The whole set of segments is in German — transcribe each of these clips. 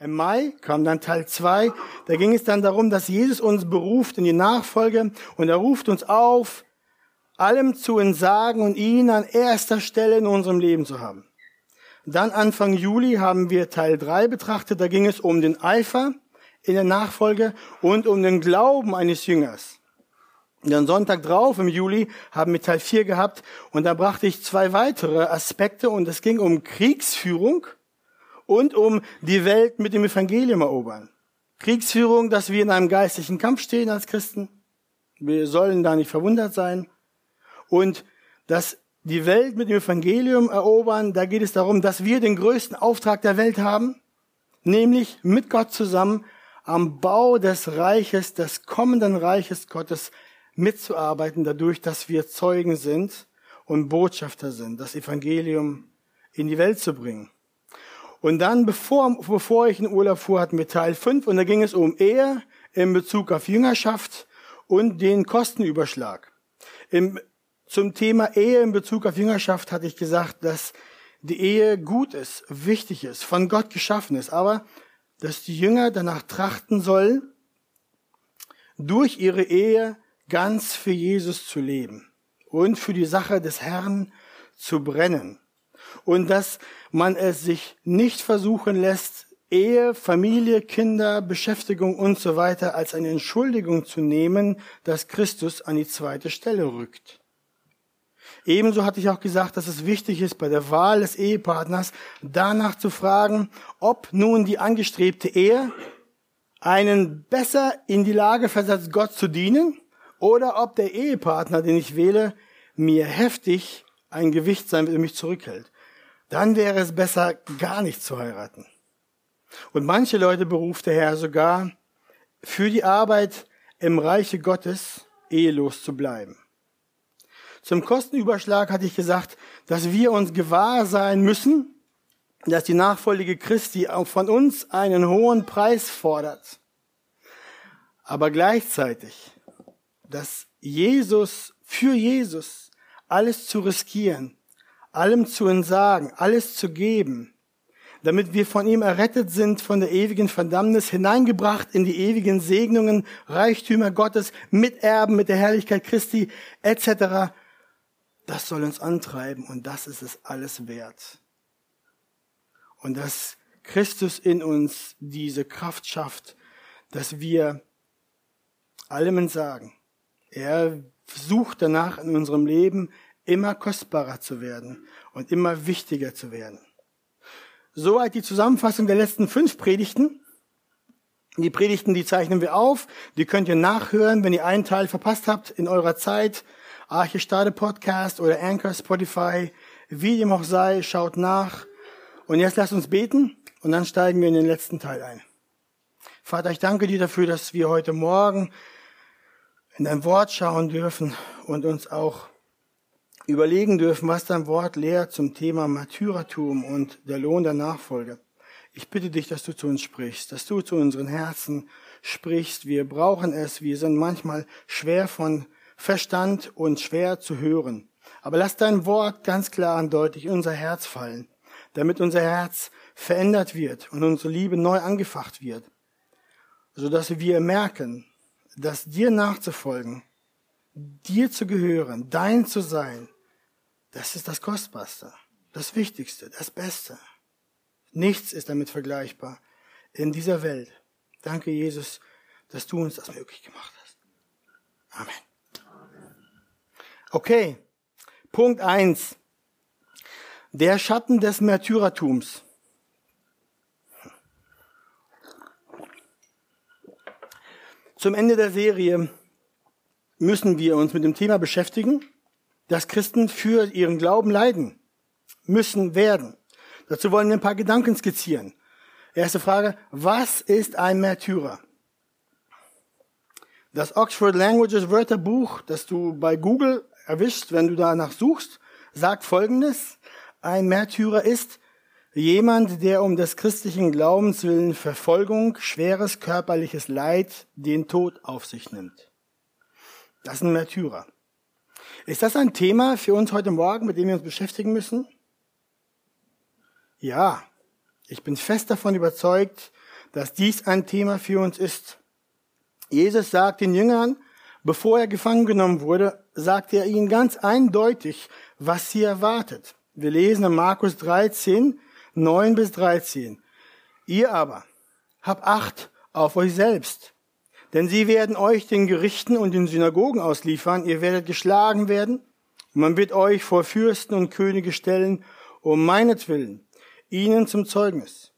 Im Mai kam dann Teil 2, da ging es dann darum, dass Jesus uns beruft in die Nachfolge und er ruft uns auf, allem zu entsagen und ihn an erster Stelle in unserem Leben zu haben. Dann Anfang Juli haben wir Teil 3 betrachtet, da ging es um den Eifer in der Nachfolge und um den Glauben eines Jüngers. Und dann Sonntag drauf im Juli haben wir Teil 4 gehabt und da brachte ich zwei weitere Aspekte und es ging um Kriegsführung und um die Welt mit dem Evangelium erobern. Kriegsführung, dass wir in einem geistlichen Kampf stehen als Christen. Wir sollen da nicht verwundert sein. Und dass die Welt mit dem Evangelium erobern, da geht es darum, dass wir den größten Auftrag der Welt haben, nämlich mit Gott zusammen am Bau des Reiches, des kommenden Reiches Gottes mitzuarbeiten, dadurch, dass wir Zeugen sind und Botschafter sind, das Evangelium in die Welt zu bringen. Und dann, bevor ich in Urlaub fuhr, hatten wir Teil 5 und da ging es um Ehe in Bezug auf Jüngerschaft und den Kostenüberschlag. Zum Thema Ehe in Bezug auf Jüngerschaft hatte ich gesagt, dass die Ehe gut ist, wichtig ist, von Gott geschaffen ist, aber dass die Jünger danach trachten sollen, durch ihre Ehe ganz für Jesus zu leben und für die Sache des Herrn zu brennen. Und dass man es sich nicht versuchen lässt, Ehe, Familie, Kinder, Beschäftigung und so weiter als eine Entschuldigung zu nehmen, dass Christus an die zweite Stelle rückt. Ebenso hatte ich auch gesagt, dass es wichtig ist, bei der Wahl des Ehepartners danach zu fragen, ob nun die angestrebte Ehe einen besser in die Lage versetzt, Gott zu dienen, oder ob der Ehepartner, den ich wähle, mir heftig ein Gewicht sein wird und mich zurückhält. Dann wäre es besser, gar nicht zu heiraten. Und manche Leute beruft der Herr sogar, für die Arbeit im Reiche Gottes ehelos zu bleiben. Zum Kostenüberschlag hatte ich gesagt, dass wir uns gewahr sein müssen, dass die Nachfolge Christi auch von uns einen hohen Preis fordert. Aber gleichzeitig, dass Jesus, für Jesus, alles zu riskieren, allem zu entsagen, alles zu geben, damit wir von ihm errettet sind, von der ewigen Verdammnis, hineingebracht in die ewigen Segnungen, Reichtümer Gottes, Miterben mit der Herrlichkeit Christi etc. Das soll uns antreiben und das ist es alles wert. Und dass Christus in uns diese Kraft schafft, dass wir allem entsagen. Er sucht danach in unserem Leben immer kostbarer zu werden und immer wichtiger zu werden. Soweit die Zusammenfassung der letzten 5 Predigten. Die Predigten, die zeichnen wir auf, die könnt ihr nachhören, wenn ihr einen Teil verpasst habt in eurer Zeit. Arche Stade Podcast oder Anchor, Spotify, wie dem auch sei, schaut nach. Und jetzt lasst uns beten und dann steigen wir in den letzten Teil ein. Vater, ich danke dir dafür, dass wir heute Morgen in dein Wort schauen dürfen und uns auch überlegen dürfen, was dein Wort lehrt zum Thema Martyrertum und der Lohn der Nachfolge. Ich bitte dich, dass du zu uns sprichst, dass du zu unseren Herzen sprichst. Wir brauchen es, wir sind manchmal schwer von Verstand und schwer zu hören. Aber lass dein Wort ganz klar und deutlich in unser Herz fallen, damit unser Herz verändert wird und unsere Liebe neu angefacht wird, sodass wir merken, dass dir nachzufolgen, dir zu gehören, dein zu sein, das ist das Kostbarste, das Wichtigste, das Beste. Nichts ist damit vergleichbar in dieser Welt. Danke, Jesus, dass du uns das möglich gemacht hast. Amen. Okay, Punkt 1. Der Schatten des Märtyrertums. Zum Ende der Serie müssen wir uns mit dem Thema beschäftigen, dass Christen für ihren Glauben leiden müssen werden. Dazu wollen wir ein paar Gedanken skizzieren. Erste Frage, was ist ein Märtyrer? Das Oxford Languages Wörterbuch, das du bei Google erwischst, wenn du danach suchst, sagt Folgendes. Ein Märtyrer ist jemand, der um des christlichen Glaubens willen Verfolgung, schweres körperliches Leid, den Tod auf sich nimmt. Das ist ein Märtyrer. Ist das ein Thema für uns heute Morgen, mit dem wir uns beschäftigen müssen? Ja, ich bin fest davon überzeugt, dass dies ein Thema für uns ist. Jesus sagt den Jüngern, bevor er gefangen genommen wurde, sagte er ihnen ganz eindeutig, was sie erwartet. Wir lesen in Markus 13, 9 bis 13. Ihr aber, habt Acht auf euch selbst, denn sie werden euch den Gerichten und den Synagogen ausliefern, ihr werdet geschlagen werden, und man wird euch vor Fürsten und Könige stellen, um meinetwillen, ihnen zum Zeugnis.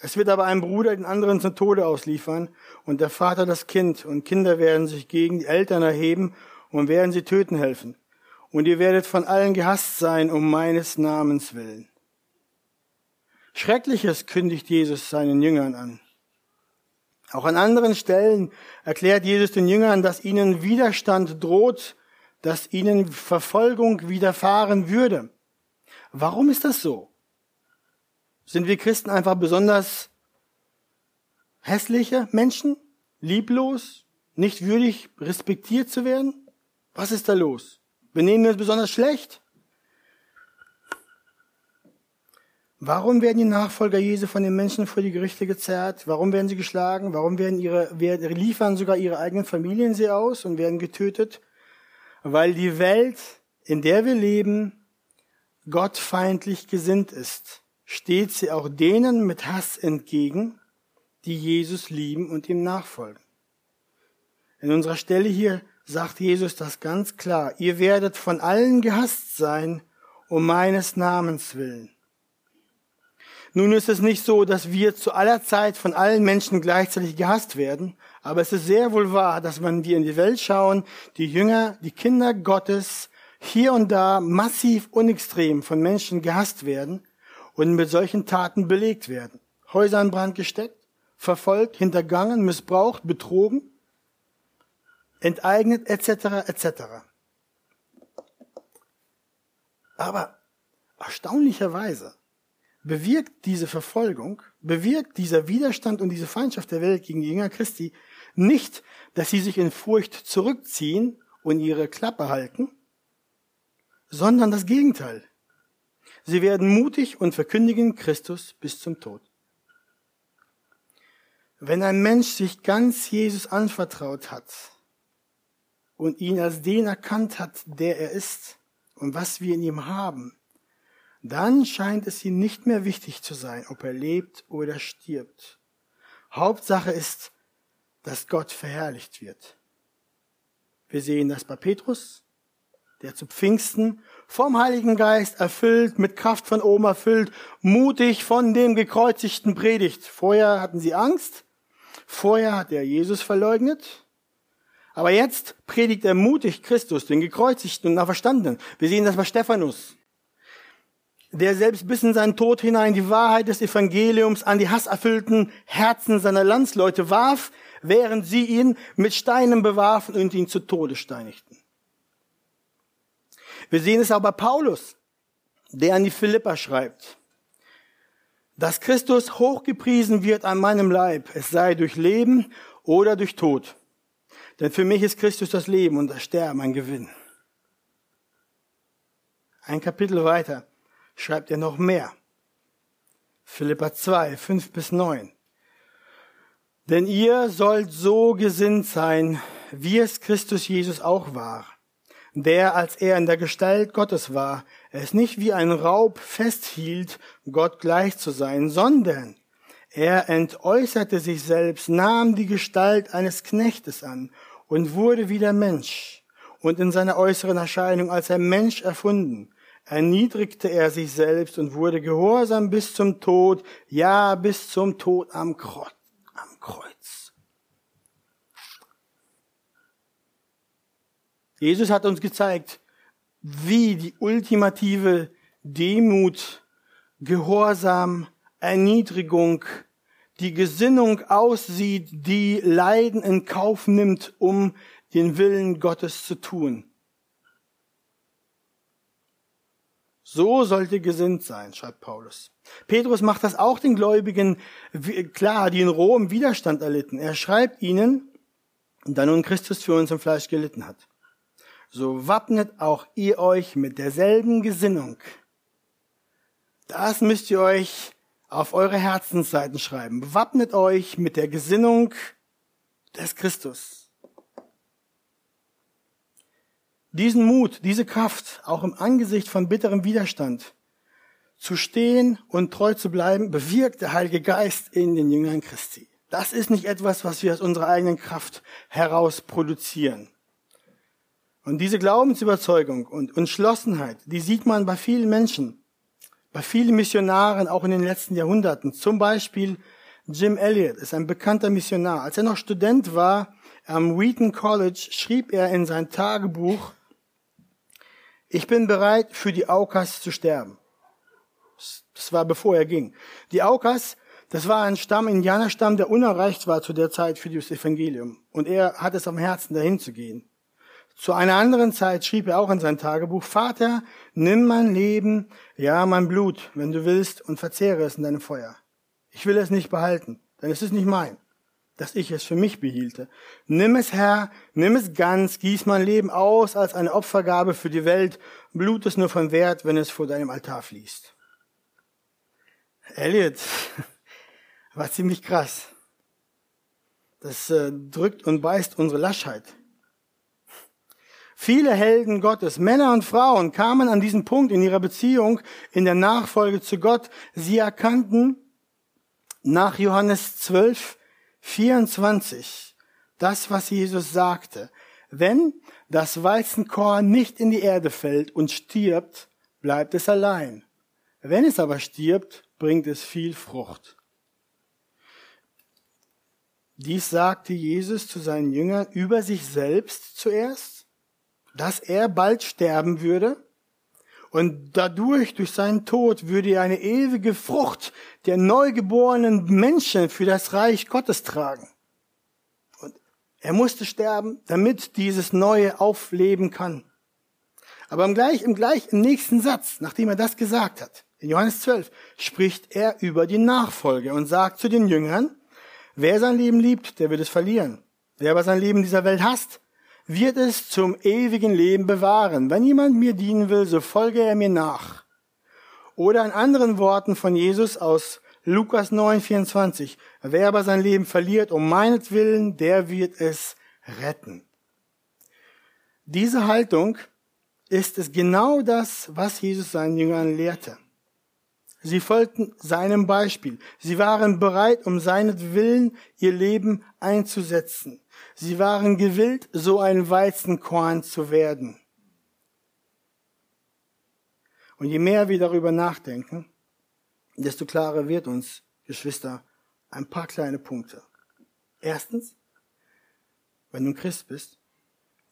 Es wird aber ein Bruder den anderen zum Tode ausliefern und der Vater das Kind und Kinder werden sich gegen die Eltern erheben und werden sie töten helfen. Und ihr werdet von allen gehasst sein um meines Namens willen. Schreckliches kündigt Jesus seinen Jüngern an. Auch an anderen Stellen erklärt Jesus den Jüngern, dass ihnen Widerstand droht, dass ihnen Verfolgung widerfahren würde. Warum ist das so? Sind wir Christen einfach besonders hässliche Menschen, lieblos, nicht würdig, respektiert zu werden? Was ist da los? Benehmen wir uns besonders schlecht? Warum werden die Nachfolger Jesu von den Menschen vor die Gerichte gezerrt? Warum werden sie geschlagen? Warum liefern sogar ihre eigenen Familien sie aus und werden getötet? Weil die Welt, in der wir leben, gottfeindlich gesinnt ist. Steht sie auch denen mit Hass entgegen, die Jesus lieben und ihm nachfolgen. In unserer Stelle hier sagt Jesus das ganz klar. Ihr werdet von allen gehasst sein, um meines Namens willen. Nun ist es nicht so, dass wir zu aller Zeit von allen Menschen gleichzeitig gehasst werden, aber es ist sehr wohl wahr, dass wenn wir in die Welt schauen, die Jünger, die Kinder Gottes, hier und da massiv und extrem von Menschen gehasst werden, und mit solchen Taten belegt werden. Häuser in Brand gesteckt, verfolgt, hintergangen, missbraucht, betrogen, enteignet, etc., etc. Aber erstaunlicherweise bewirkt diese Verfolgung, bewirkt dieser Widerstand und diese Feindschaft der Welt gegen die Jünger Christi nicht, dass sie sich in Furcht zurückziehen und ihre Klappe halten, sondern das Gegenteil. Sie werden mutig und verkündigen Christus bis zum Tod. Wenn ein Mensch sich ganz Jesus anvertraut hat und ihn als den erkannt hat, der er ist und was wir in ihm haben, dann scheint es ihm nicht mehr wichtig zu sein, ob er lebt oder stirbt. Hauptsache ist, dass Gott verherrlicht wird. Wir sehen das bei Petrus, der zu Pfingsten vom Heiligen Geist erfüllt, mit Kraft von oben erfüllt, mutig von dem Gekreuzigten predigt. Vorher hatten sie Angst, vorher hat er Jesus verleugnet, aber jetzt predigt er mutig Christus, den Gekreuzigten und Auferstandenen. Wir sehen das bei Stephanus, der selbst bis in seinen Tod hinein die Wahrheit des Evangeliums an die hasserfüllten Herzen seiner Landsleute warf, während sie ihn mit Steinen bewarfen und ihn zu Tode steinigten. Wir sehen es auch bei Paulus, der an die Philipper schreibt, dass Christus hochgepriesen wird an meinem Leib, es sei durch Leben oder durch Tod. Denn für mich ist Christus das Leben und das Sterben ein Gewinn. Ein Kapitel weiter schreibt er noch mehr. Philipper 2, 5 bis 9. Denn ihr sollt so gesinnt sein, wie es Christus Jesus auch war, der, als er in der Gestalt Gottes war, es nicht wie ein Raub festhielt, Gott gleich zu sein, sondern er entäußerte sich selbst, nahm die Gestalt eines Knechtes an und wurde wieder Mensch. Und in seiner äußeren Erscheinung, als er Mensch erfunden, erniedrigte er sich selbst und wurde gehorsam bis zum Tod, ja, bis zum Tod am Kreuz. Jesus hat uns gezeigt, wie die ultimative Demut, Gehorsam, Erniedrigung, die Gesinnung aussieht, die Leiden in Kauf nimmt, um den Willen Gottes zu tun. So sollte gesinnt sein, schreibt Paulus. Petrus macht das auch den Gläubigen klar, die in Rom Widerstand erlitten. Er schreibt ihnen, da nun Christus für uns im Fleisch gelitten hat, so wappnet auch ihr euch mit derselben Gesinnung. Das müsst ihr euch auf eure Herzensseiten schreiben. Bewappnet euch mit der Gesinnung des Christus. Diesen Mut, diese Kraft, auch im Angesicht von bitterem Widerstand zu stehen und treu zu bleiben, bewirkt der Heilige Geist in den Jüngern Christi. Das ist nicht etwas, was wir aus unserer eigenen Kraft heraus produzieren. Und diese Glaubensüberzeugung und Entschlossenheit, die sieht man bei vielen Menschen, bei vielen Missionaren, auch in den letzten Jahrhunderten. Zum Beispiel Jim Elliot ist ein bekannter Missionar. Als er noch Student war am Wheaton College, schrieb er in sein Tagebuch: Ich bin bereit, für die Aukas zu sterben. Das war, bevor er ging. Die Aukas, das war ein Stamm, ein Indianerstamm, der unerreicht war zu der Zeit für das Evangelium. Und er hat es am Herzen, dahin zu gehen. Zu einer anderen Zeit schrieb er auch in sein Tagebuch: Vater, nimm mein Leben, ja, mein Blut, wenn du willst, und verzehre es in deinem Feuer. Ich will es nicht behalten, denn es ist nicht mein, dass ich es für mich behielte. Nimm es, Herr, nimm es ganz, gieß mein Leben aus als eine Opfergabe für die Welt. Blut ist nur von Wert, wenn es vor deinem Altar fließt. Elliot war ziemlich krass. Das drückt und beißt unsere Laschheit. Viele Helden Gottes, Männer und Frauen, kamen an diesen Punkt in ihrer Beziehung, in der Nachfolge zu Gott. Sie erkannten nach Johannes 12, 24 das, was Jesus sagte: Wenn das Weizenkorn nicht in die Erde fällt und stirbt, bleibt es allein. Wenn es aber stirbt, bringt es viel Frucht. Dies sagte Jesus zu seinen Jüngern über sich selbst zuerst, dass er bald sterben würde und dadurch, durch seinen Tod, würde er eine ewige Frucht der neugeborenen Menschen für das Reich Gottes tragen. Und er musste sterben, damit dieses Neue aufleben kann. Aber im nächsten Satz, nachdem er das gesagt hat, in Johannes 12, spricht er über die Nachfolge und sagt zu den Jüngern: Wer sein Leben liebt, der wird es verlieren. Wer aber sein Leben dieser Welt hasst, wird es zum ewigen Leben bewahren. Wenn jemand mir dienen will, so folge er mir nach. Oder in anderen Worten von Jesus aus Lukas 9, 24: Wer aber sein Leben verliert um meinetwillen, der wird es retten. Diese Haltung ist es genau das, was Jesus seinen Jüngern lehrte. Sie folgten seinem Beispiel. Sie waren bereit, um seinetwillen ihr Leben einzusetzen. Sie waren gewillt, so ein Weizenkorn zu werden. Und je mehr wir darüber nachdenken, desto klarer wird uns, Geschwister, ein paar kleine Punkte. Erstens, wenn du ein Christ bist,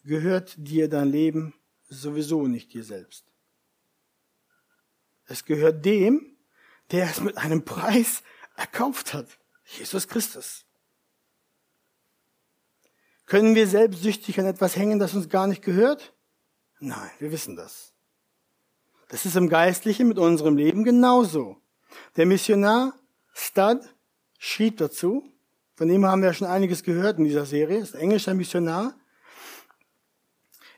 gehört dir dein Leben sowieso nicht dir selbst. Es gehört dem, der es mit einem Preis erkauft hat: Jesus Christus. Können wir selbstsüchtig an etwas hängen, das uns gar nicht gehört? Nein, wir wissen das. Das ist im Geistlichen mit unserem Leben genauso. Der Missionar Stade schrieb dazu, von dem haben wir schon einiges gehört in dieser Serie, ist ein englischer Missionar.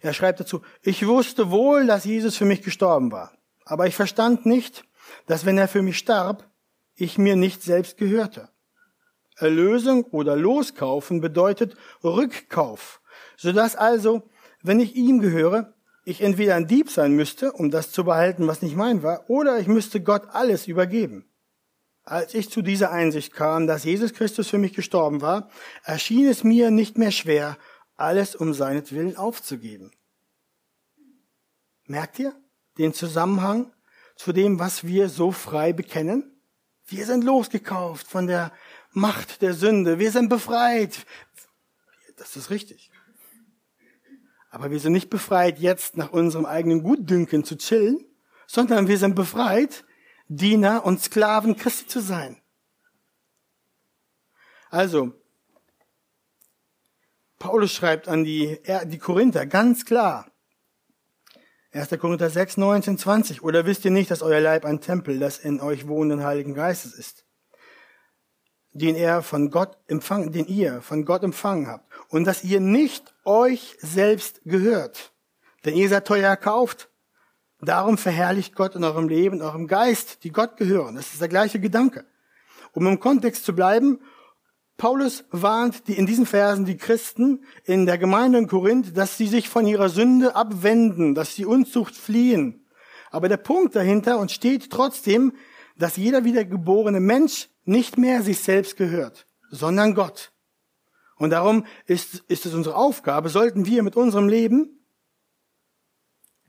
Er schreibt dazu: Ich wusste wohl, dass Jesus für mich gestorben war, aber ich verstand nicht, dass, wenn er für mich starb, ich mir nicht selbst gehörte. Erlösung oder Loskaufen bedeutet Rückkauf, sodass also, wenn ich ihm gehöre, ich entweder ein Dieb sein müsste, um das zu behalten, was nicht mein war, oder ich müsste Gott alles übergeben. Als ich zu dieser Einsicht kam, dass Jesus Christus für mich gestorben war, erschien es mir nicht mehr schwer, alles um seinetwillen aufzugeben. Merkt ihr den Zusammenhang zu dem, was wir so frei bekennen? Wir sind losgekauft von der Macht der Sünde. Wir sind befreit. Das ist richtig. Aber wir sind nicht befreit, jetzt nach unserem eigenen Gutdünken zu chillen, sondern wir sind befreit, Diener und Sklaven Christi zu sein. Also, Paulus schreibt an die Korinther ganz klar. 1. Korinther 6, 19, 20. Oder wisst ihr nicht, dass euer Leib ein Tempel des in euch wohnenden Heiligen Geistes ist, den ihr von Gott empfangen habt, und dass ihr nicht euch selbst gehört, denn ihr seid teuer erkauft. Darum verherrlicht Gott in eurem Leben, in eurem Geist, die Gott gehören. Das ist der gleiche Gedanke. Um im Kontext zu bleiben, Paulus warnt in diesen Versen die Christen in der Gemeinde in Korinth, dass sie sich von ihrer Sünde abwenden, dass sie Unzucht fliehen. Aber der Punkt dahinter und steht trotzdem, dass jeder wiedergeborene Mensch nicht mehr sich selbst gehört, sondern Gott. Und darum ist es unsere Aufgabe, sollten wir mit unserem Leben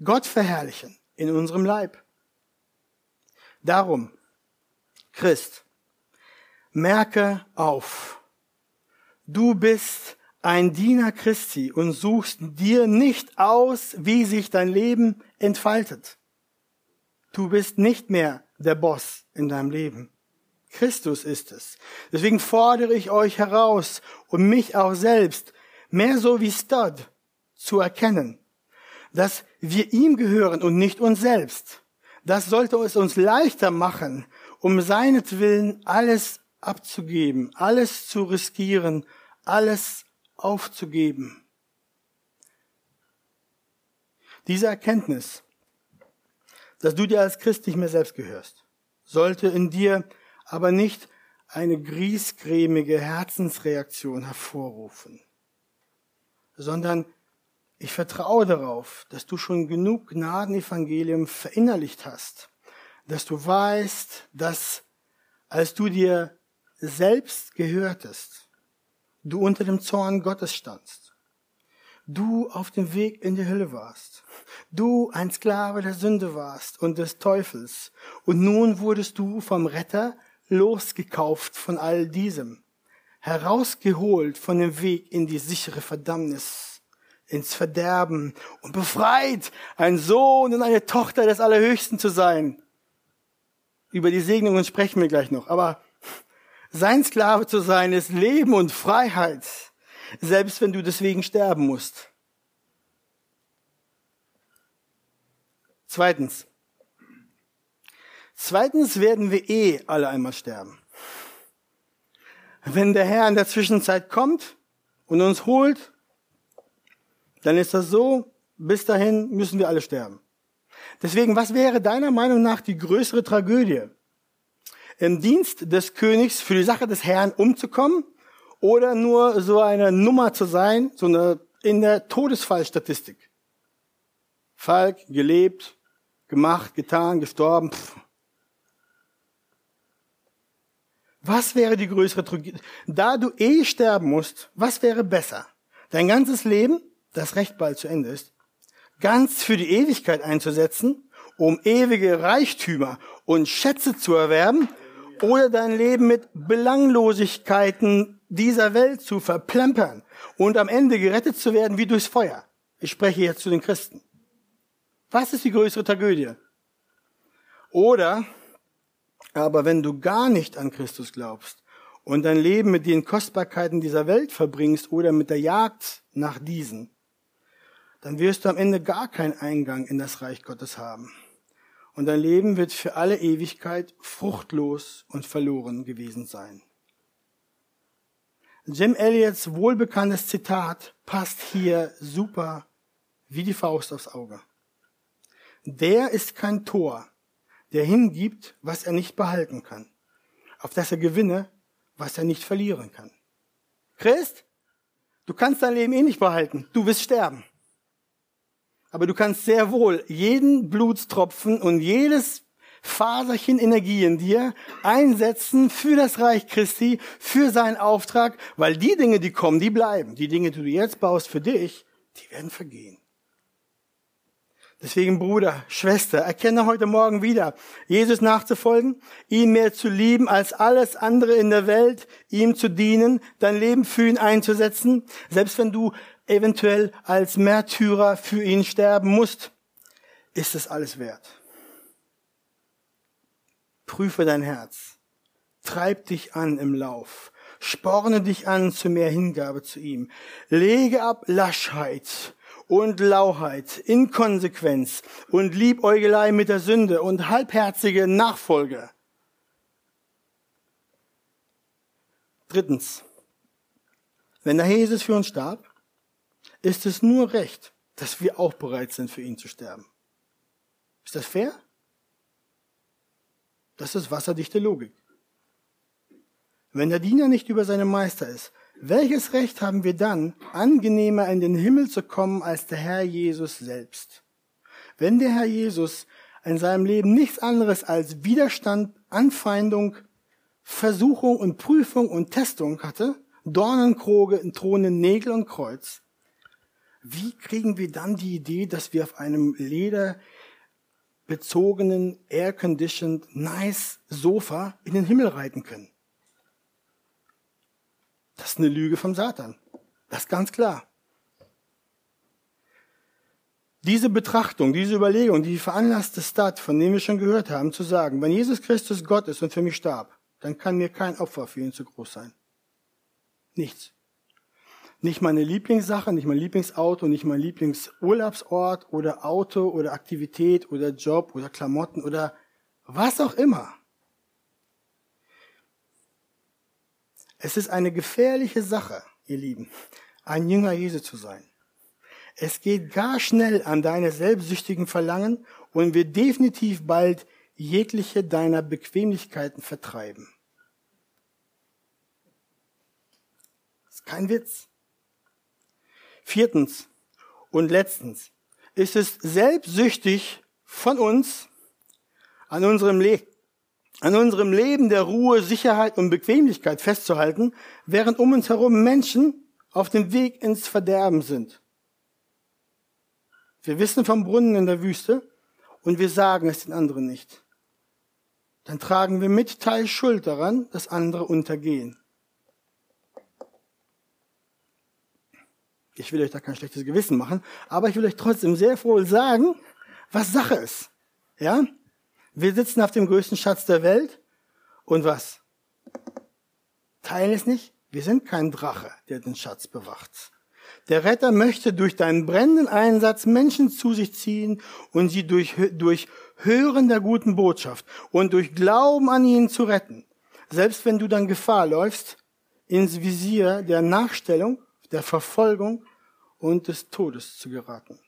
Gott verherrlichen in unserem Leib. Darum, Christ, merke auf, du bist ein Diener Christi und suchst dir nicht aus, wie sich dein Leben entfaltet. Du bist nicht mehr der Boss in deinem Leben. Christus ist es. Deswegen fordere ich euch heraus und mich auch selbst, mehr so wie Stud, zu erkennen, dass wir ihm gehören und nicht uns selbst. Das sollte es uns leichter machen, um seinetwillen alles abzugeben, alles zu riskieren, alles aufzugeben. Diese Erkenntnis, dass du dir als Christ nicht mehr selbst gehörst, sollte in dir aber nicht eine griesgrämige Herzensreaktion hervorrufen, sondern ich vertraue darauf, dass du schon genug Gnadenevangelium verinnerlicht hast, dass du weißt, dass als du dir selbst gehörtest, du unter dem Zorn Gottes standst, du auf dem Weg in die Hölle warst, du ein Sklave der Sünde warst und des Teufels, und nun wurdest du vom Retter losgekauft von all diesem, herausgeholt von dem Weg in die sichere Verdammnis, ins Verderben und befreit, ein Sohn und eine Tochter des Allerhöchsten zu sein. Über die Segnungen sprechen wir gleich noch, aber sein Sklave zu sein ist Leben und Freiheit, selbst wenn du deswegen sterben musst. Zweitens werden wir alle einmal sterben. Wenn der Herr in der Zwischenzeit kommt und uns holt, dann ist das so, bis dahin müssen wir alle sterben. Deswegen, was wäre deiner Meinung nach die größere Tragödie? Im Dienst des Königs für die Sache des Herrn umzukommen oder nur so eine Nummer zu sein, in der Todesfallstatistik? Falk, gelebt, gemacht, getan, gestorben. Was wäre die größere Tragödie? Da du sterben musst, was wäre besser? Dein ganzes Leben, das recht bald zu Ende ist, ganz für die Ewigkeit einzusetzen, um ewige Reichtümer und Schätze zu erwerben, oder dein Leben mit Belanglosigkeiten dieser Welt zu verplempern und am Ende gerettet zu werden wie durchs Feuer. Ich spreche jetzt zu den Christen. Was ist die größere Tragödie? Oder, aber wenn du gar nicht an Christus glaubst und dein Leben mit den Kostbarkeiten dieser Welt verbringst oder mit der Jagd nach diesen, dann wirst du am Ende gar keinen Eingang in das Reich Gottes haben. Und dein Leben wird für alle Ewigkeit fruchtlos und verloren gewesen sein. Jim Elliots wohlbekanntes Zitat passt hier super wie die Faust aufs Auge. Der ist kein Tor, der hingibt, was er nicht behalten kann, auf das er gewinne, was er nicht verlieren kann. Christ, du kannst dein Leben nicht behalten, du wirst sterben. Aber du kannst sehr wohl jeden Blutstropfen und jedes Faserchen Energie in dir einsetzen für das Reich Christi, für seinen Auftrag, weil die Dinge, die kommen, die bleiben. Die Dinge, die du jetzt baust für dich, die werden vergehen. Deswegen, Bruder, Schwester, erkenne heute Morgen wieder, Jesus nachzufolgen, ihn mehr zu lieben als alles andere in der Welt, ihm zu dienen, dein Leben für ihn einzusetzen, selbst wenn du eventuell als Märtyrer für ihn sterben musst, ist es alles wert. Prüfe dein Herz, treib dich an im Lauf, sporne dich an zu mehr Hingabe zu ihm, lege ab Laschheit und Lauheit, Inkonsequenz und Liebäugelei mit der Sünde und halbherzige Nachfolge. Drittens, wenn der Jesus für uns starb, ist es nur recht, dass wir auch bereit sind, für ihn zu sterben. Ist das fair? Das ist wasserdichte Logik. Wenn der Diener nicht über seinem Meister ist, welches Recht haben wir dann, angenehmer in den Himmel zu kommen als der Herr Jesus selbst? Wenn der Herr Jesus in seinem Leben nichts anderes als Widerstand, Anfeindung, Versuchung und Prüfung und Testung hatte, Dornenkroge, Throne, Nägel und Kreuz, wie kriegen wir dann die Idee, dass wir auf einem lederbezogenen, air-conditioned, nice Sofa in den Himmel reiten können? Das ist eine Lüge vom Satan. Das ist ganz klar. Diese Betrachtung, diese Überlegung, die veranlasste Stad, von dem wir schon gehört haben, zu sagen, wenn Jesus Christus Gott ist und für mich starb, dann kann mir kein Opfer für ihn zu groß sein. Nichts. Nicht meine Lieblingssache, nicht mein Lieblingsauto, nicht mein Lieblingsurlaubsort oder Auto oder Aktivität oder Job oder Klamotten oder was auch immer. Es ist eine gefährliche Sache, ihr Lieben, ein Jünger Jesu zu sein. Es geht gar schnell an deine selbstsüchtigen Verlangen und wird definitiv bald jegliche deiner Bequemlichkeiten vertreiben. Das ist kein Witz. 4. und letztens ist es selbstsüchtig von uns, an unserem Leben der Ruhe, Sicherheit und Bequemlichkeit festzuhalten, während um uns herum Menschen auf dem Weg ins Verderben sind. Wir wissen vom Brunnen in der Wüste und wir sagen es den anderen nicht. Dann tragen wir mit Teil Schuld daran, dass andere untergehen. Ich will euch da kein schlechtes Gewissen machen, aber ich will euch trotzdem sehr froh sagen, was Sache ist. Ja? Wir sitzen auf dem größten Schatz der Welt und was? Teilen es nicht? Wir sind kein Drache, der den Schatz bewacht. Der Retter möchte durch deinen brennenden Einsatz Menschen zu sich ziehen und sie durch Hören der guten Botschaft und durch Glauben an ihn zu retten. Selbst wenn du dann Gefahr läufst, ins Visier der Nachstellung, der Verfolgung und des Todes zu geraten.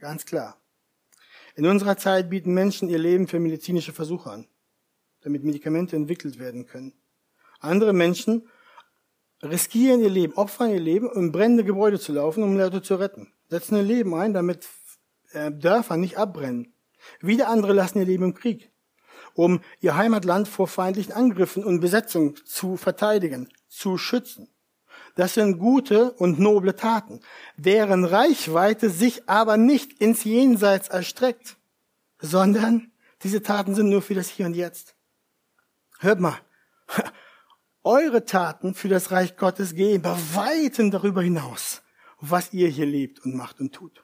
Ganz klar. In unserer Zeit bieten Menschen ihr Leben für medizinische Versuche an, damit Medikamente entwickelt werden können. Andere Menschen riskieren ihr Leben, opfern ihr Leben, um in brennende Gebäude zu laufen, um Leute zu retten. Setzen ihr Leben ein, damit Dörfer nicht abbrennen. Wieder andere lassen ihr Leben im Krieg, um ihr Heimatland vor feindlichen Angriffen und Besetzung zu verteidigen, zu schützen. Das sind gute und noble Taten, deren Reichweite sich aber nicht ins Jenseits erstreckt, sondern diese Taten sind nur für das Hier und Jetzt. Hört mal, eure Taten für das Reich Gottes gehen bei weitem darüber hinaus, was ihr hier lebt und macht und tut.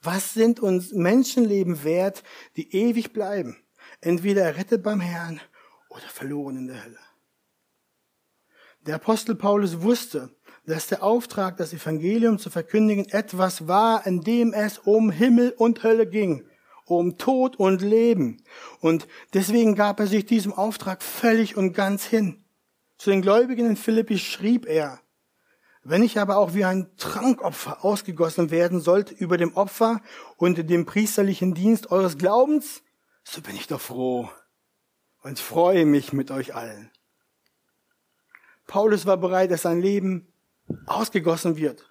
Was sind uns Menschenleben wert, die ewig bleiben, entweder errettet beim Herrn oder verloren in der Hölle? Der Apostel Paulus wusste, dass der Auftrag, das Evangelium zu verkündigen, etwas war, in dem es um Himmel und Hölle ging, um Tod und Leben. Und deswegen gab er sich diesem Auftrag völlig und ganz hin. Zu den Gläubigen in Philippi schrieb er, wenn ich aber auch wie ein Trankopfer ausgegossen werden sollte über dem Opfer und dem priesterlichen Dienst eures Glaubens, so bin ich doch froh und freue mich mit euch allen. Paulus war bereit, dass sein Leben ausgegossen wird,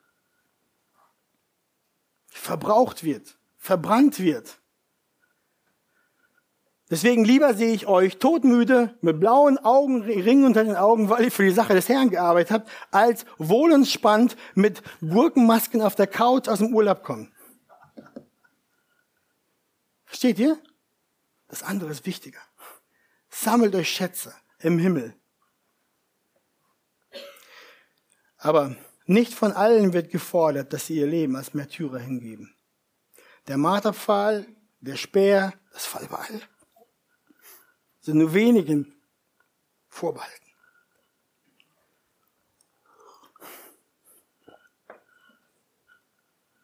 verbraucht wird, verbrannt wird. Deswegen lieber sehe ich euch todmüde, mit blauen Augen, Ringen unter den Augen, weil ihr für die Sache des Herrn gearbeitet habt, als wohlentspannt mit Gurkenmasken auf der Couch aus dem Urlaub kommen. Versteht ihr? Das andere ist wichtiger. Sammelt euch Schätze im Himmel. Aber nicht von allen wird gefordert, dass sie ihr Leben als Märtyrer hingeben. Der Marterpfahl, der Speer, das Fallbeil sind nur wenigen vorbehalten.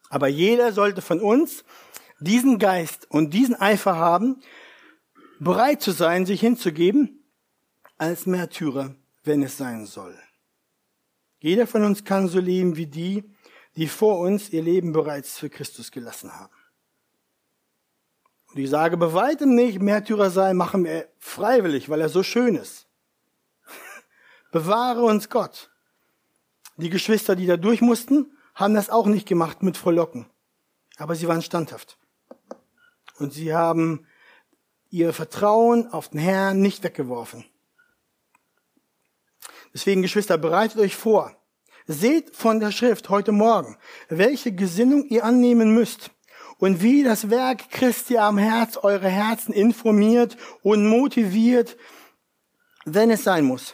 Aber jeder sollte von uns diesen Geist und diesen Eifer haben, bereit zu sein, sich hinzugeben als Märtyrer, wenn es sein soll. Jeder von uns kann so leben wie die, die vor uns ihr Leben bereits für Christus gelassen haben. Und ich sage bei weitem nicht, Märtyrer sein machen wir freiwillig, weil er so schön ist. Bewahre uns Gott. Die Geschwister, die da durch mussten, haben das auch nicht gemacht mit Frohlocken. Aber sie waren standhaft. Und sie haben ihr Vertrauen auf den Herrn nicht weggeworfen. Deswegen, Geschwister, bereitet euch vor. Seht von der Schrift heute Morgen, welche Gesinnung ihr annehmen müsst und wie das Werk Christi am Herz eure Herzen informiert und motiviert, wenn es sein muss.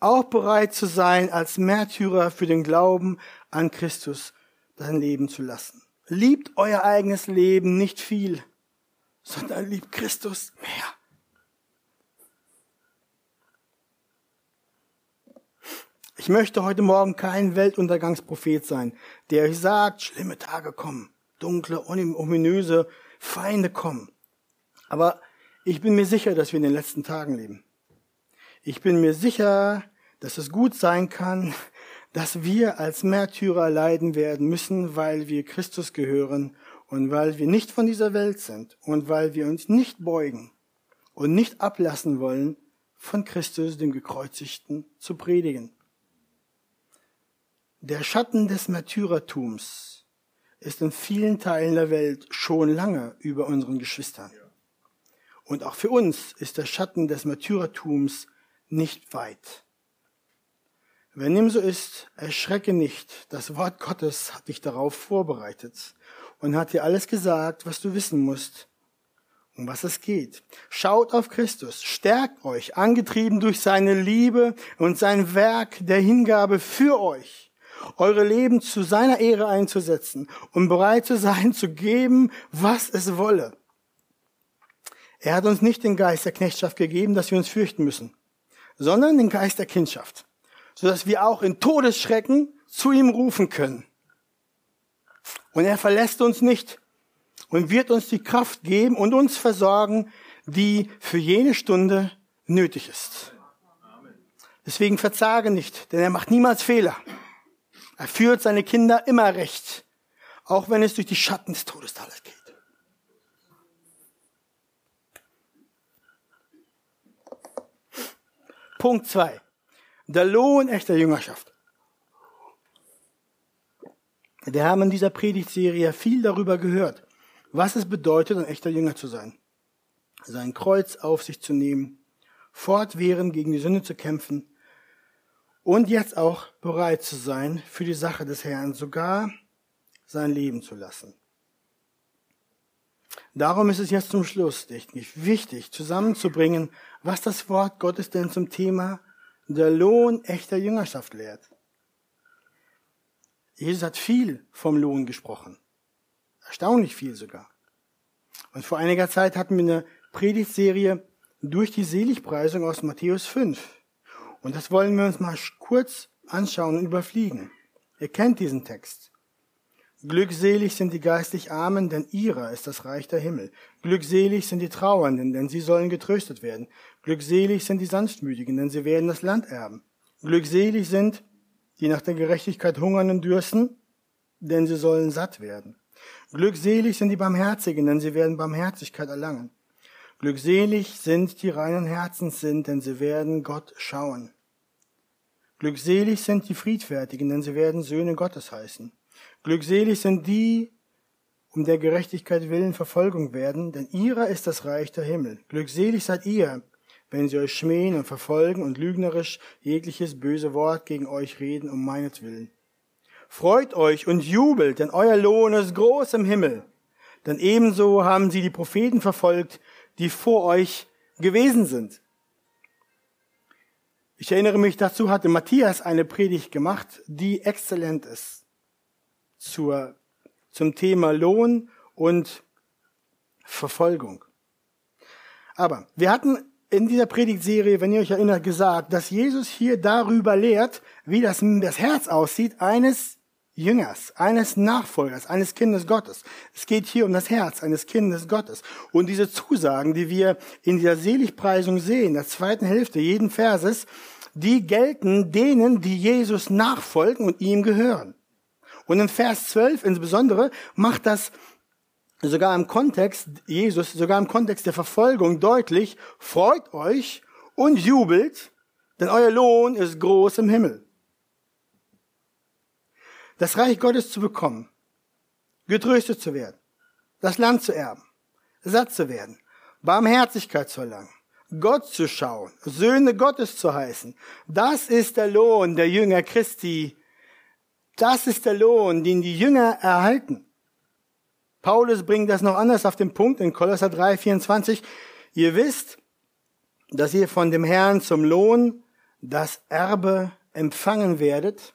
Auch bereit zu sein, als Märtyrer für den Glauben an Christus sein Leben zu lassen. Liebt euer eigenes Leben nicht viel, sondern liebt Christus mehr. Ich möchte heute Morgen kein Weltuntergangsprophet sein, der euch sagt, schlimme Tage kommen, dunkle, ominöse Feinde kommen. Aber ich bin mir sicher, dass wir in den letzten Tagen leben. Ich bin mir sicher, dass es gut sein kann, dass wir als Märtyrer leiden werden müssen, weil wir Christus gehören und weil wir nicht von dieser Welt sind und weil wir uns nicht beugen und nicht ablassen wollen, von Christus, dem Gekreuzigten, zu predigen. Der Schatten des Märtyrertums ist in vielen Teilen der Welt schon lange über unseren Geschwistern. Und auch für uns ist der Schatten des Märtyrertums nicht weit. Wenn dem so ist, erschrecke nicht. Das Wort Gottes hat dich darauf vorbereitet und hat dir alles gesagt, was du wissen musst, um was es geht. Schaut auf Christus, stärkt euch, angetrieben durch seine Liebe und sein Werk der Hingabe für euch, eure Leben zu seiner Ehre einzusetzen und bereit zu sein, zu geben, was es wolle. Er hat uns nicht den Geist der Knechtschaft gegeben, dass wir uns fürchten müssen, sondern den Geist der Kindschaft, sodass wir auch in Todesschrecken zu ihm rufen können. Und er verlässt uns nicht und wird uns die Kraft geben und uns versorgen, die für jene Stunde nötig ist. Deswegen verzage nicht, denn er macht niemals Fehler. Er führt seine Kinder immer recht, auch wenn es durch die Schatten des Todestales geht. Punkt 2. Der Lohn echter Jüngerschaft. Wir haben in dieser Predigtserie viel darüber gehört, was es bedeutet, ein echter Jünger zu sein. Sein Kreuz auf sich zu nehmen, fortwährend gegen die Sünde zu kämpfen, und jetzt auch bereit zu sein, für die Sache des Herrn sogar sein Leben zu lassen. Darum ist es jetzt zum Schluss wichtig, zusammenzubringen, was das Wort Gottes denn zum Thema der Lohn echter Jüngerschaft lehrt. Jesus hat viel vom Lohn gesprochen. Erstaunlich viel sogar. Und vor einiger Zeit hatten wir eine Predigtserie durch die Seligpreisung aus Matthäus 5. Und das wollen wir uns mal kurz anschauen und überfliegen. Ihr kennt diesen Text. Glückselig sind die geistlich Armen, denn ihrer ist das Reich der Himmel. Glückselig sind die Trauernden, denn sie sollen getröstet werden. Glückselig sind die Sanftmütigen, denn sie werden das Land erben. Glückselig sind, die nach der Gerechtigkeit hungern und dürsten, denn sie sollen satt werden. Glückselig sind die Barmherzigen, denn sie werden Barmherzigkeit erlangen. Glückselig sind die reinen Herzens sind, denn sie werden Gott schauen. Glückselig sind die Friedfertigen, denn sie werden Söhne Gottes heißen. Glückselig sind die, um der Gerechtigkeit willen Verfolgung werden, denn ihrer ist das Reich der Himmel. Glückselig seid ihr, wenn sie euch schmähen und verfolgen und lügnerisch jegliches böse Wort gegen euch reden um meinetwillen. Freut euch und jubelt, denn euer Lohn ist groß im Himmel. Denn ebenso haben sie die Propheten verfolgt, die vor euch gewesen sind. Ich erinnere mich, dazu hatte Matthias eine Predigt gemacht, die exzellent ist zum Thema Lohn und Verfolgung. Aber wir hatten in dieser Predigtserie, wenn ihr euch erinnert, gesagt, dass Jesus hier darüber lehrt, wie das Herz aussieht eines Jüngers, eines Nachfolgers, eines Kindes Gottes. Es geht hier um das Herz eines Kindes Gottes. Und diese Zusagen, die wir in dieser Seligpreisung sehen, in der zweiten Hälfte jeden Verses, die gelten denen, die Jesus nachfolgen und ihm gehören. Und in Vers 12 insbesondere macht das sogar im Kontext Jesus, sogar im Kontext der Verfolgung deutlich: Freut euch und jubelt, denn euer Lohn ist groß im Himmel. Das Reich Gottes zu bekommen, getröstet zu werden, das Land zu erben, satt zu werden, Barmherzigkeit zu erlangen, Gott zu schauen, Söhne Gottes zu heißen, das ist der Lohn der Jünger Christi. Das ist der Lohn, den die Jünger erhalten. Paulus bringt das noch anders auf den Punkt in Kolosser 3,24. Ihr wisst, dass ihr von dem Herrn zum Lohn das Erbe empfangen werdet,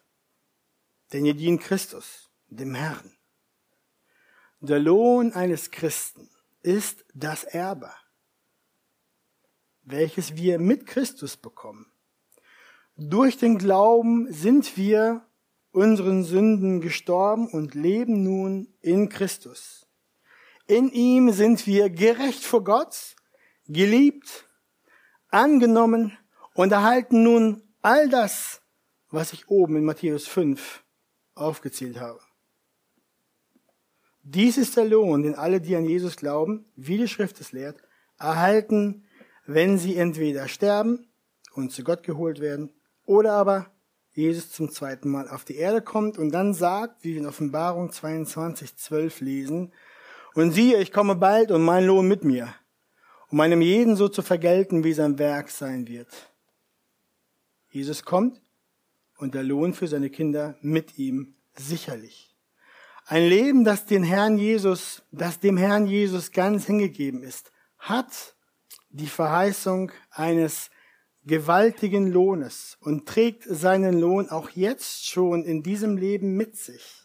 denn ihr dient Christus, dem Herrn. Der Lohn eines Christen ist das Erbe, welches wir mit Christus bekommen. Durch den Glauben sind wir unseren Sünden gestorben und leben nun in Christus. In ihm sind wir gerecht vor Gott, geliebt, angenommen und erhalten nun all das, was ich oben in Matthäus 5 aufgezählt habe. Dies ist der Lohn, den alle, die an Jesus glauben, wie die Schrift es lehrt, erhalten, wenn sie entweder sterben und zu Gott geholt werden oder aber Jesus zum zweiten Mal auf die Erde kommt und dann sagt, wie wir in Offenbarung 22,12 lesen: Und siehe, ich komme bald und mein Lohn mit mir, um einem jeden so zu vergelten, wie sein Werk sein wird. Jesus kommt und der Lohn für seine Kinder mit ihm sicherlich. Ein Leben, das dem Herrn Jesus ganz hingegeben ist, hat die Verheißung eines gewaltigen Lohnes und trägt seinen Lohn auch jetzt schon in diesem Leben mit sich.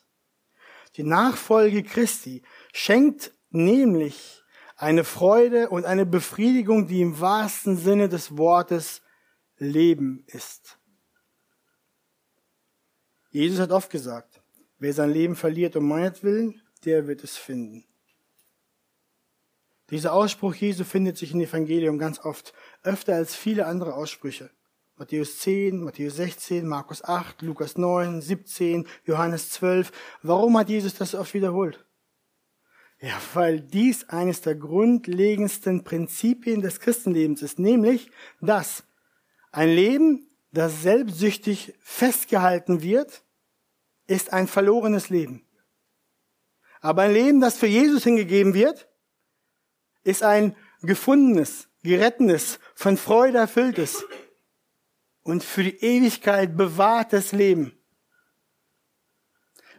Die Nachfolge Christi schenkt nämlich eine Freude und eine Befriedigung, die im wahrsten Sinne des Wortes Leben ist. Jesus hat oft gesagt: Wer sein Leben verliert um meinetwillen, der wird es finden. Dieser Ausspruch Jesu findet sich im Evangelium ganz oft, öfter als viele andere Aussprüche. Matthäus 10, Matthäus 16, Markus 8, Lukas 9, 17, Johannes 12. Warum hat Jesus das so oft wiederholt? Ja, weil dies eines der grundlegendsten Prinzipien des Christenlebens ist, nämlich, dass ein Leben, das selbstsüchtig festgehalten wird, ist ein verlorenes Leben. Aber ein Leben, das für Jesus hingegeben wird, ist ein gefundenes, gerettenes, von Freude erfülltes und für die Ewigkeit bewahrtes Leben.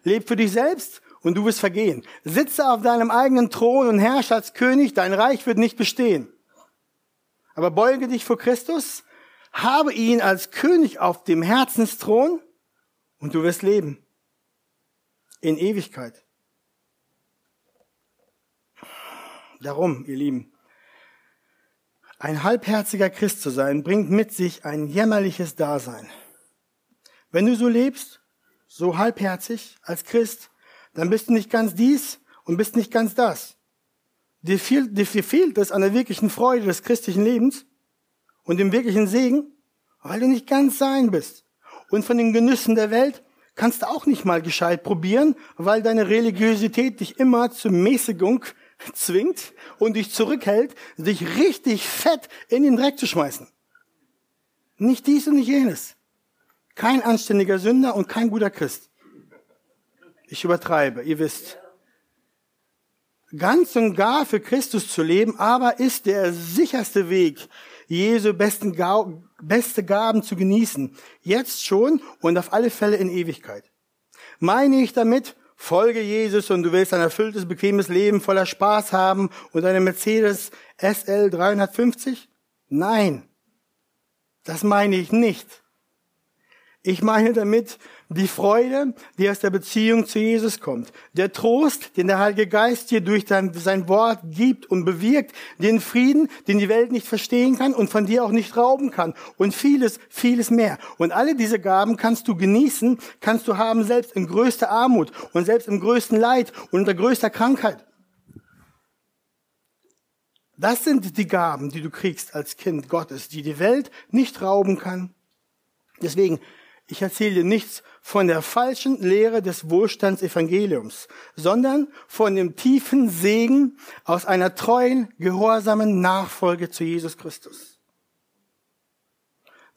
Leb für dich selbst und du wirst vergehen. Sitze auf deinem eigenen Thron und herrsche als König, dein Reich wird nicht bestehen. Aber beuge dich vor Christus, habe ihn als König auf dem Herzensthron und du wirst leben. In Ewigkeit. Darum, ihr Lieben, ein halbherziger Christ zu sein, bringt mit sich ein jämmerliches Dasein. Wenn du so lebst, so halbherzig als Christ, dann bist du nicht ganz dies und bist nicht ganz das. Dir fehlt es an der wirklichen Freude des christlichen Lebens und dem wirklichen Segen, weil du nicht ganz sein bist. Und von den Genüssen der Welt kannst du auch nicht mal gescheit probieren, weil deine Religiosität dich immer zur Mäßigung zwingt und dich zurückhält, dich richtig fett in den Dreck zu schmeißen. Nicht dies und nicht jenes. Kein anständiger Sünder und kein guter Christ. Ich übertreibe, ihr wisst. Ganz und gar für Christus zu leben, aber ist der sicherste Weg, Jesu beste Gaben zu genießen. Jetzt schon und auf alle Fälle in Ewigkeit. Meine ich damit: Folge Jesus und du willst ein erfülltes, bequemes Leben voller Spaß haben und eine Mercedes SL 350? Nein, das meine ich nicht. Ich meine damit die Freude, die aus der Beziehung zu Jesus kommt, der Trost, den der Heilige Geist dir durch sein Wort gibt und bewirkt, den Frieden, den die Welt nicht verstehen kann und von dir auch nicht rauben kann und vieles, vieles mehr. Und alle diese Gaben kannst du genießen, kannst du haben, selbst in größter Armut und selbst im größten Leid und unter größter Krankheit. Das sind die Gaben, die du kriegst als Kind Gottes, die die Welt nicht rauben kann. Deswegen, Ich erzähle nichts von der falschen Lehre des Wohlstandsevangeliums, sondern von dem tiefen Segen aus einer treuen, gehorsamen Nachfolge zu Jesus Christus.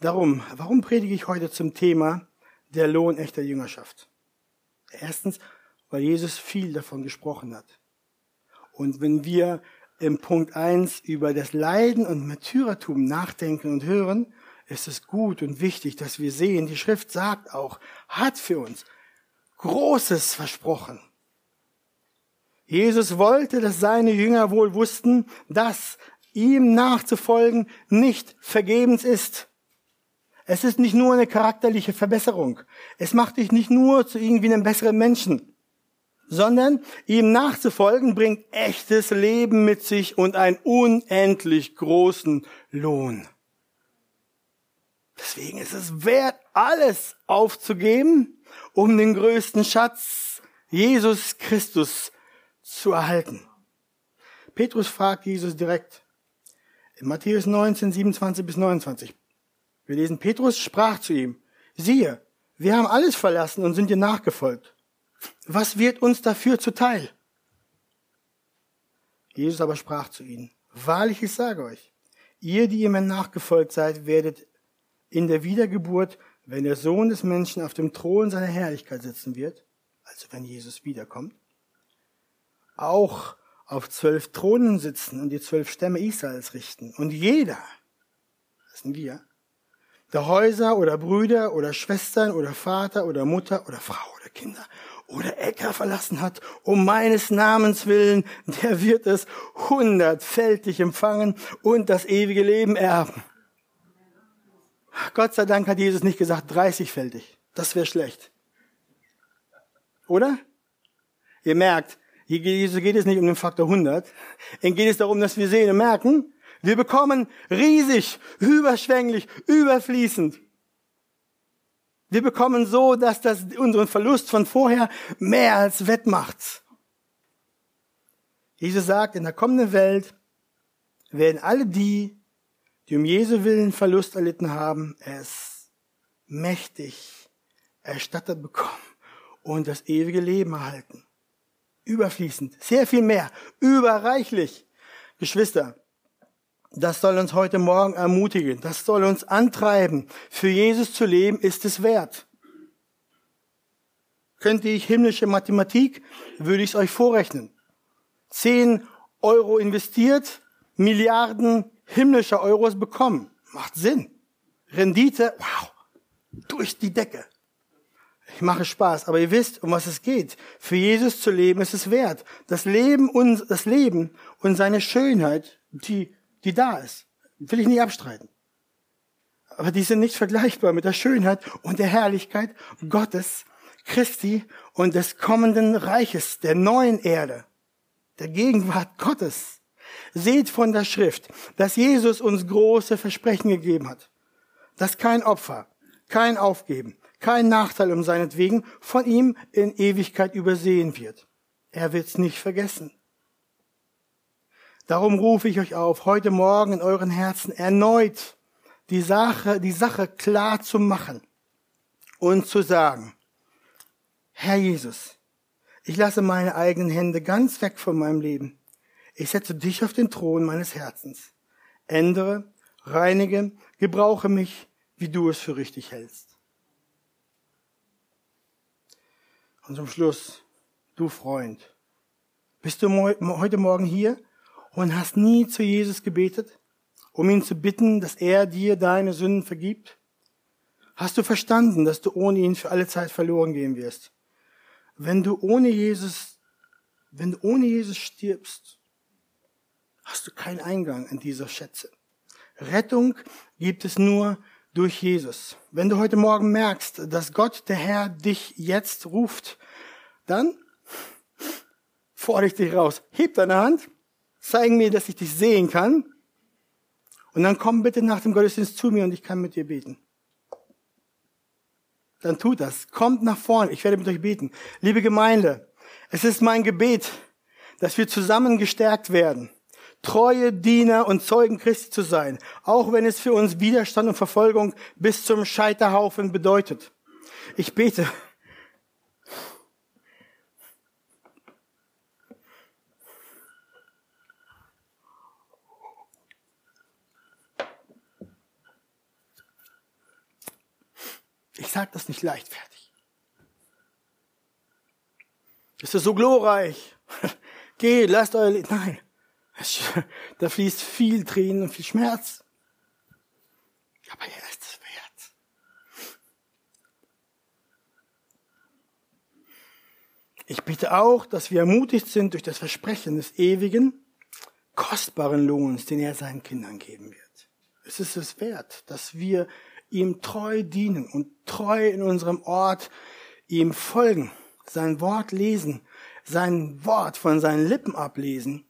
Darum, warum predige ich heute zum Thema der Lohn echter Jüngerschaft? Erstens, weil Jesus viel davon gesprochen hat. Und wenn wir im Punkt 1 über das Leiden und Märtyrertum nachdenken und hören, ist es gut und wichtig, dass wir sehen, die Schrift sagt auch, hat für uns Großes versprochen. Jesus wollte, dass seine Jünger wohl wussten, dass ihm nachzufolgen nicht vergebens ist. Es ist nicht nur eine charakterliche Verbesserung. Es macht dich nicht nur zu irgendwie einem besseren Menschen, sondern ihm nachzufolgen bringt echtes Leben mit sich und einen unendlich großen Lohn. Deswegen ist es wert, alles aufzugeben, um den größten Schatz, Jesus Christus, zu erhalten. Petrus fragt Jesus direkt in Matthäus 19, 27 bis 29. Wir lesen, Petrus sprach zu ihm, siehe, wir haben alles verlassen und sind dir nachgefolgt. Was wird uns dafür zuteil? Jesus aber sprach zu ihnen, wahrlich, ich sage euch, ihr, die ihr mir nachgefolgt seid, werdet in der Wiedergeburt, wenn der Sohn des Menschen auf dem Thron seiner Herrlichkeit sitzen wird, also wenn Jesus wiederkommt, auch auf 12 Thronen sitzen und die 12 Stämme Israels richten. Und jeder, das sind wir, der Häuser oder Brüder oder Schwestern oder Vater oder Mutter oder Frau oder Kinder oder Äcker verlassen hat, um meines Namens willen, der wird es 100-fältig empfangen und das ewige Leben erben. Gott sei Dank hat Jesus nicht gesagt 30-fältig. Das wäre schlecht. Oder? Ihr merkt, hier geht es nicht um den Faktor 100. Ihm geht es darum, dass wir sehen und merken, wir bekommen riesig, überschwänglich, überfließend. Wir bekommen so, dass das unseren Verlust von vorher mehr als wettmacht. Jesus sagt, in der kommenden Welt werden alle die, die um Jesu Willen Verlust erlitten haben, es mächtig erstattet bekommen und das ewige Leben erhalten. Überfließend, sehr viel mehr, überreichlich. Geschwister, das soll uns heute Morgen ermutigen, das soll uns antreiben. Für Jesus zu leben ist es wert. Könnte ich himmlische Mathematik, würde ich es euch vorrechnen. 10 Euro investiert, Milliarden himmlischer Euros bekommen. Macht Sinn. Rendite, wow, durch die Decke. Ich mache Spaß, aber ihr wisst, um was es geht. Für Jesus zu leben ist es wert. Das Leben und seine Schönheit, die da ist, will ich nicht abstreiten. Aber die sind nicht vergleichbar mit der Schönheit und der Herrlichkeit Gottes, Christi und des kommenden Reiches, der neuen Erde, der Gegenwart Gottes. Seht von der Schrift, dass Jesus uns große Versprechen gegeben hat, dass kein Opfer, kein Aufgeben, kein Nachteil um seinetwegen von ihm in Ewigkeit übersehen wird. Er wird's nicht vergessen. Darum rufe ich euch auf, heute Morgen in euren Herzen erneut die Sache klar zu machen und zu sagen, Herr Jesus, ich lasse meine eigenen Hände ganz weg von meinem Leben. Ich setze dich auf den Thron meines Herzens. Ändere, reinige, gebrauche mich, wie du es für richtig hältst. Und zum Schluss, du Freund, bist du heute Morgen hier und hast nie zu Jesus gebetet, um ihn zu bitten, dass er dir deine Sünden vergibt? Hast du verstanden, dass du ohne ihn für alle Zeit verloren gehen wirst? Wenn du ohne Jesus stirbst, hast du keinen Eingang in diese Schätze. Rettung gibt es nur durch Jesus. Wenn du heute Morgen merkst, dass Gott, der Herr, dich jetzt ruft, dann fordere ich dich raus. Heb deine Hand, zeig mir, dass ich dich sehen kann und dann komm bitte nach dem Gottesdienst zu mir und ich kann mit dir beten. Dann tut das. Kommt nach vorne, ich werde mit euch beten. Liebe Gemeinde, es ist mein Gebet, dass wir zusammen gestärkt werden, treue Diener und Zeugen Christi zu sein, auch wenn es für uns Widerstand und Verfolgung bis zum Scheiterhaufen bedeutet. Ich bete. Ich sage das nicht leichtfertig. Es ist so glorreich. Geht, lasst euer Leben. Nein, da fließt viel Tränen und viel Schmerz. Aber er ist es wert. Ich bitte auch, dass wir ermutigt sind durch das Versprechen des ewigen, kostbaren Lohns, den er seinen Kindern geben wird. Es ist es wert, dass wir ihm treu dienen und treu in unserem Ort ihm folgen, sein Wort lesen, sein Wort von seinen Lippen ablesen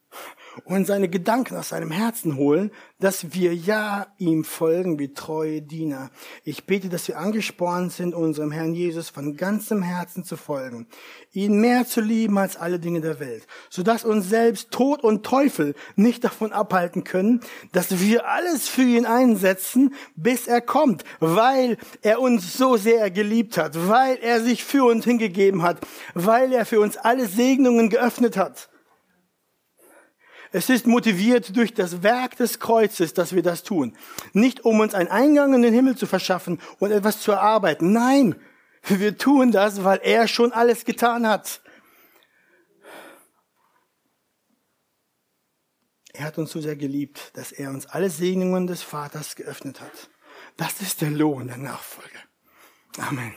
und seine Gedanken aus seinem Herzen holen, dass wir ja ihm folgen wie treue Diener. Ich bete, dass wir angespornt sind, unserem Herrn Jesus von ganzem Herzen zu folgen, ihn mehr zu lieben als alle Dinge der Welt, sodass uns selbst Tod und Teufel nicht davon abhalten können, dass wir alles für ihn einsetzen, bis er kommt, weil er uns so sehr geliebt hat, weil er sich für uns hingegeben hat, weil er für uns alle Segnungen geöffnet hat. Es ist motiviert durch das Werk des Kreuzes, dass wir das tun. Nicht, um uns einen Eingang in den Himmel zu verschaffen und etwas zu erarbeiten. Nein, wir tun das, weil er schon alles getan hat. Er hat uns so sehr geliebt, dass er uns alle Segnungen des Vaters geöffnet hat. Das ist der Lohn der Nachfolge. Amen.